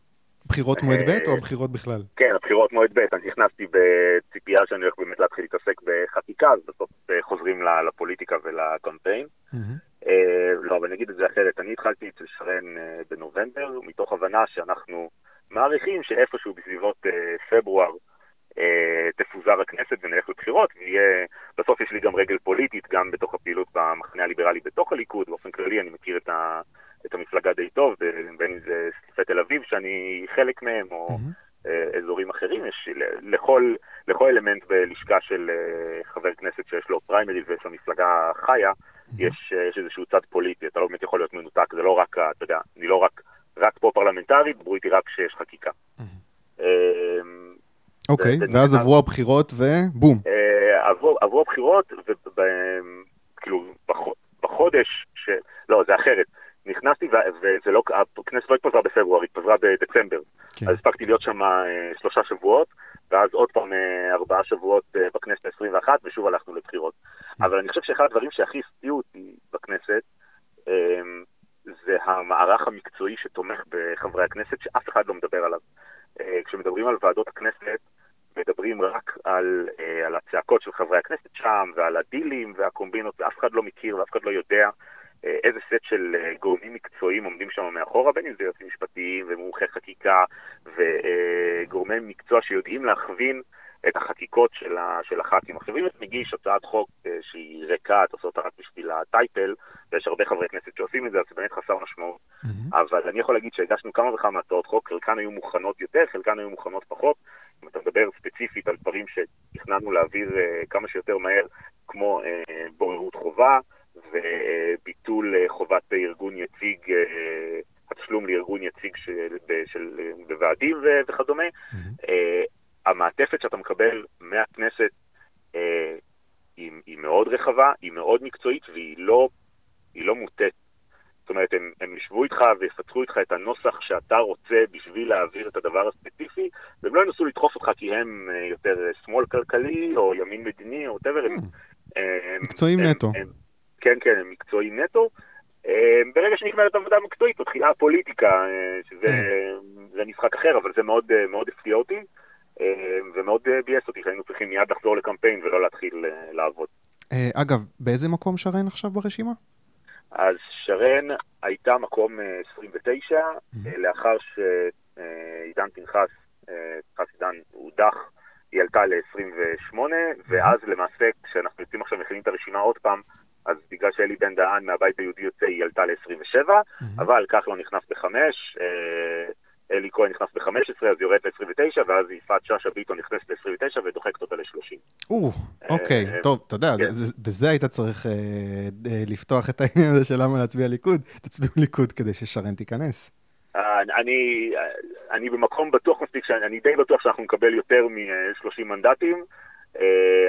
בחירות מועד בית או הבחירות בכלל? כן, הבחירות מועד בית, אני נכנסתי בציפייה שאני הולך באמת להתחיל להתעסק בחקיקה, אז בסוף חוזרים לפוליטיקה ולקמפיין. לא, אבל נגיד את זה אחרת, אני התחלתי אצל שרן בנובמבר, מתוך הבנה שאנחנו מעריכים שאיפשהו בסביבות פברואר תפוזר הכנסת ונלך לבחירות, ובסוף יש לי גם רגל פוליטית, גם בתוך הפעילות במחנה הליברלי בתוך הליכוד, באופן כללי אני מכיר את ה... את המפלגה די טוב, בין אם זה סליפי תל אביב, שאני חלק מהם, או אזורים אחרים, יש לכל, לכל אלמנט בלשכה של חבר כנסת שיש לו פריימריז, ויש לו מפלגה חיה, יש, יש איזשהו צד פוליטי, אתה לא באמת יכול להיות מנותק, זה לא רק, אתה יודע, אני לא רק, רק פה פרלמנטרי, דברו איתי רק שיש חקיקה. אוקיי, ואז עברו הבחירות ובום. עברו הבחירות, וכאילו, בחודש, לא, זה אחרת, נכנסתי, וזה לא, הכנסת לא התפזרה בפברואר, התפזרה בדצמבר. אז הספקתי להיות שם שלושה שבועות, ואז עוד פעם ארבעה שבועות בכנסת ה-עשרים ואחת, ושוב הלכנו לבחירות. אבל אני חושב שאחד הדברים שהכי הפתיעו אותי בכנסת, זה המערך המקצועי שתומך בחברי הכנסת, שאף אחד לא מדבר עליו. כשמדברים על ועדות הכנסת, מדברים רק על, על הצעקות של חברי הכנסת שם, ועל הדילים והקומבינות, ואף אחד לא מכיר, ואף אחד לא יודע איזה סט של גורמים מקצועיים עומדים שם מאחורה, בין אם זה יועצים משפטיים ומומחי חקיקה וגורמי מקצוע שיודעים להכווין את החקיקות של הח"כים. עכשיו אם את מגיש הצעת חוק שהיא ריקה, אתה עושה אותה רק בשביל הטייטל, ויש הרבה חברי כנסת שעושים את זה, אז זה באמת חסר משמעות. אבל אני יכול להגיד שהגשנו כמה וכמה הצעות חוק, חלקן היו מוכנות יותר, חלקן היו מוכנות פחות. אם אתה מדבר ספציפית על דברים שתכננו להעביר כמה שיותר מהר, כמו בוררות חובה, וביטול חובת ארגון יציג, התשלום לארגון יציג של, של, בוועדים וכדומה. Mm-hmm. המעטפת שאתה מקבל מהכנסת היא, היא מאוד רחבה, היא מאוד מקצועית והיא לא, היא לא מוטט. זאת אומרת, הם, הם ישבו איתך ויפתחו איתך את הנוסח שאתה רוצה בשביל להעביר את הדבר הספציפי, והם לא ינסו לדחוף אותך כי הם יותר שמאל כלכלי או ימין מדיני או טבר. Mm-hmm. מקצועיים נטו. כן, כן, מקצועי נטו. ברגע שנגמרת עבודה מקצועית, מתחילה הפוליטיקה, שזה משחק אחר, אבל זה מאוד הפתיע אותי, ומאוד בייס אותי, שהיינו צריכים מיד לחזור לקמפיין ולא להתחיל לעבוד. אגב, באיזה מקום שרן עכשיו ברשימה? אז שרן הייתה מקום עשרים ותשע, לאחר שעידן פנחס, פנחס עידן הודח, היא עלתה ל-עשרים ושמונה, ואז למעשה, כשאנחנו יוצאים עכשיו מכינים את הרשימה עוד פעם, אז בגלל שאלי בן דהן מהבית היהודי יוצא, היא עלתה ל-עשרים ושבע, אבל כך לא נכנס ב-חמש, אלי כהן נכנס ב-חמש עשרה, אז יורד ב-עשרים ותשע, ואז יפעת שאשא ביטון נכנס ב-עשרים ותשע, ודוחקת אותה ל-שלושים. או, אוקיי, טוב, אתה יודע, בזה היית צריך לפתוח את העניין הזה של למה להצביע ליכוד, תצביעו ליכוד כדי ששרן תיכנס. אני, אני במקום בטוח מספיק, שאני די בטוח שאנחנו נקבל יותר מ-שלושים מנדטים,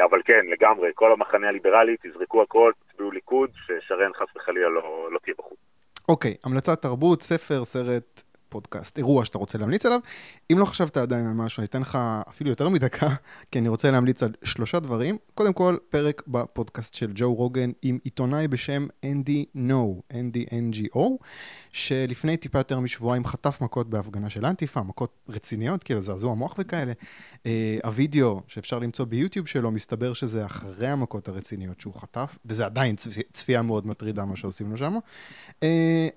אבל כן, לגמרי, כל המחנה הליברלי, תזרקו הכל, תצביעו ליכוד, ששרן חס וחלילה לא תהיה בחוץ. אוקיי, המלצת תרבות, ספר, סרט, פודקאסט, אירוע שאתה רוצה להמליץ עליו. אם לא חשבת עדיין על משהו, אני אתן לך אפילו יותר מדקה, כי אני רוצה להמליץ על שלושה דברים. קודם כל, פרק בפודקאסט של ג'ו רוגן עם עיתונאי בשם אנדי נו, אנדי אן ג'י או, שלפני טיפה יותר משבועיים חטף מכות בהפגנה של אנטיפה, מכות רציניות, כאילו זעזוע מוח וכאלה. הווידאו שאפשר למצוא ביוטיוב שלו, מסתבר שזה אחרי המכות הרציניות שהוא חטף, וזה עדיין צפייה מאוד מטרידה מה שעושים לו שם.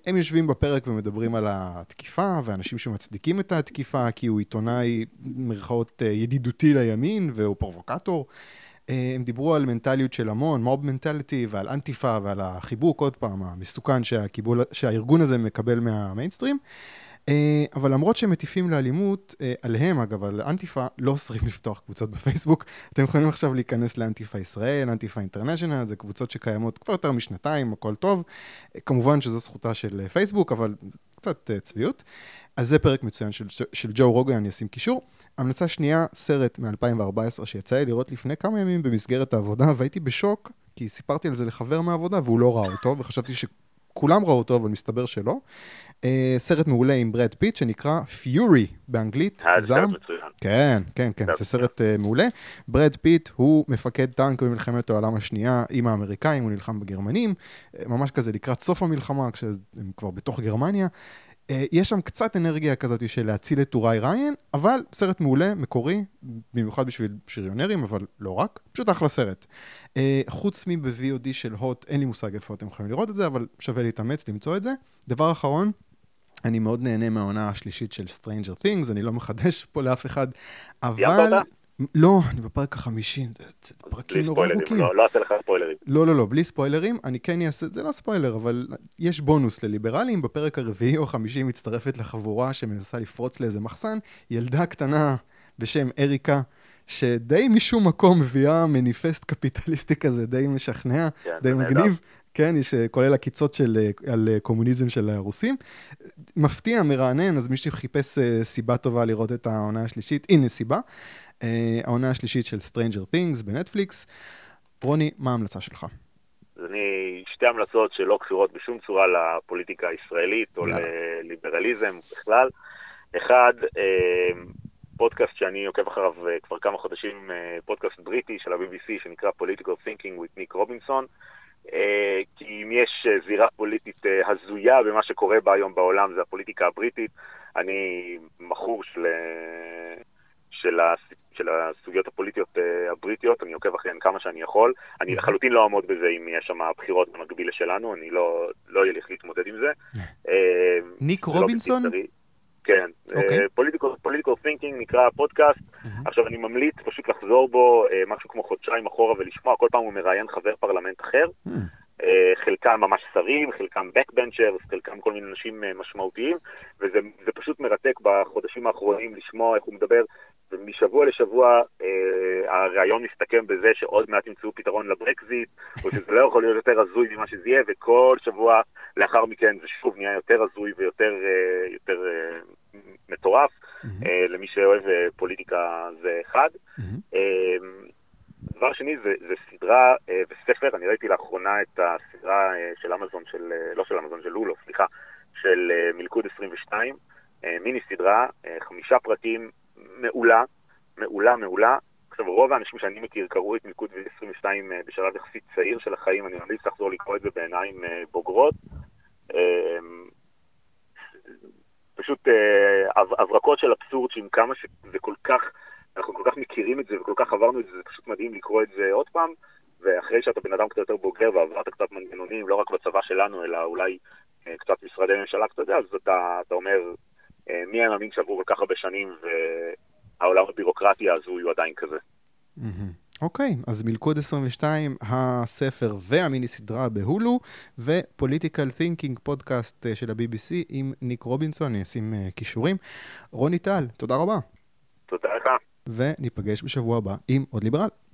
הם יושבים בפרק ומדברים על התקיפה, ואנשים שמצדיקים את התקיפה, כי הוא עיתונאי מרכאות ידידותי לימין, והוא פרובוקטור. הם דיברו על מנטליות של המון, מוב מנטליטי, ועל אנטיפה, ועל החיבוק, עוד פעם, המסוכן שהכיבול, שהארגון הזה מקבל מהמיינסטרים. אבל למרות שהם מטיפים לאלימות, עליהם אגב, על אנטיפה, לא אוסרים לפתוח קבוצות בפייסבוק. אתם יכולים עכשיו להיכנס לאנטיפה ישראל, אנטיפה אינטרנשיונל, זה קבוצות שקיימות כבר יותר משנתיים, הכל טוב. כמובן שזו זכותה של פייסבוק, אבל קצת צביעות. אז זה פרק מצוין של, של ג'ו רוגן, אני אשים קישור. המלצה שנייה, סרט מ-אלפיים וארבע עשרה שיצא לי לראות לפני כמה ימים במסגרת העבודה, והייתי בשוק, כי סיפרתי על זה לחבר מהעבודה, והוא לא ראה אותו, וחשבתי שכולם ראו אותו, אבל מסתבר שלא. סרט מעולה עם ברד פיט, שנקרא Fury באנגלית. זעם. כן, כן, כן, זה סרט מעולה. ברד פיט הוא מפקד טנק במלחמת העולם השנייה עם האמריקאים, הוא נלחם בגרמנים, ממש כזה לקראת סוף המלחמה, כשהם כבר בתוך גרמניה. יש שם קצת אנרגיה כזאת של להציל את טוראי ריין, אבל סרט מעולה, מקורי, במיוחד בשביל שריונרים, אבל לא רק, פשוט אחלה סרט. חוץ מב-וי או די של הוט, אין לי מושג איפה אתם יכולים לראות את זה, אבל שווה להתאמץ, למצוא את זה. דבר אחרון, אני מאוד נהנה מהעונה השלישית של Stranger Things, אני לא מחדש פה לאף אחד, אבל... לא, אני בפרק החמישי, זה פרקים נורא ארוכים. לא אעשה לך ספוילרים. לא, לא, לא, בלי ספוילרים, אני כן אעשה, זה לא ספוילר, אבל יש בונוס לליברלים, בפרק הרביעי או חמישי מצטרפת לחבורה שמנסה לפרוץ לאיזה מחסן, ילדה קטנה בשם אריקה, שדי משום מקום מביאה מניפסט קפיטליסטי כזה, די משכנע, די מגניב. כן, יש כולל הקיצות של, על קומוניזם של הרוסים. מפתיע, מרענן, אז מי שחיפש סיבה טובה לראות את העונה השלישית, הנה סיבה. העונה השלישית של Stranger Things בנטפליקס. רוני, מה ההמלצה שלך? אז אני, שתי המלצות שלא קשורות בשום צורה לפוליטיקה הישראלית או לליברליזם בכלל. אחד, פודקאסט שאני עוקב אחריו כבר כמה חודשים, פודקאסט בריטי של ה-בי בי סי שנקרא Political Thinking with ניק רובינסון, כי אם יש זירה פוליטית הזויה במה שקורה בה היום בעולם, זה הפוליטיקה הבריטית. אני מחור של... של, ה... של הסוגיות הפוליטיות הבריטיות, אני עוקב אחריהן כמה שאני יכול. אני לחלוטין לא עמוד בזה אם יש שם הבחירות במקביל שלנו, אני לא, לא ילך להתמודד עם זה. ניק רובינסון? כן. פוליטיקל תינקינג נקרא פודקאסט. עכשיו אני ממליץ פשוט לחזור בו משהו כמו חודשיים אחורה ולשמוע, כל פעם הוא מראיין חבר פרלמנט אחר. חלקם ממש שרים, חלקם backbenchers, חלקם כל מיני אנשים משמעותיים, וזה זה פשוט מרתק בחודשים האחרונים לשמוע איך הוא מדבר, ומשבוע לשבוע אה, הרעיון מסתכם בזה שעוד מעט ימצאו פתרון לברקזיט, או שזה לא יכול להיות יותר הזוי ממה שזה יהיה, וכל שבוע לאחר מכן זה שוב נהיה יותר הזוי ויותר אה, יותר, אה, מטורף, אה, למי שאוהב אה, פוליטיקה זה אחד. אה, דבר שני, זה, זה סדרה אה, וספר, אני ראיתי לאחרונה את הסדרה אה, של אמזון, של, אה, לא של אמזון, של לולו, סליחה, של אה, מלכוד עשרים ושתיים, אה, מיני סדרה, אה, חמישה פרקים, מעולה, מעולה, מעולה, עכשיו, רוב האנשים שאני מכיר קראו את מלכוד עשרים ושתיים בשלב יחסית צעיר של החיים, אני ממליץ לחזור לקרוא את זה בעיניים בוגרות. פשוט הברקות של אבסורד שעם כמה שזה כל כך, אנחנו כל כך מכירים את זה וכל כך עברנו את זה, זה פשוט מדהים לקרוא את זה עוד פעם, ואחרי שאתה בן אדם קצת יותר בוגר ועברת קצת מנגנונים, לא רק בצבא שלנו, אלא אולי קצת משרדי ממשלה, אתה יודע, אז אתה, אתה אומר, מי היה מאמין שעברו כל כך הרבה שנים והעולם הבירוקרטיה הזו יהיו עדיין כזה. אוקיי, okay, אז מלכוד עשרים ושתיים, הספר והמיני סדרה בהולו, ופוליטיקל תינקינג פודקאסט של ה-בי בי סי עם ניק רובינסון, נשים קישורים. רוני טל, תודה רבה. תודה לך. וניפגש בשבוע הבא עם עוד ליברל.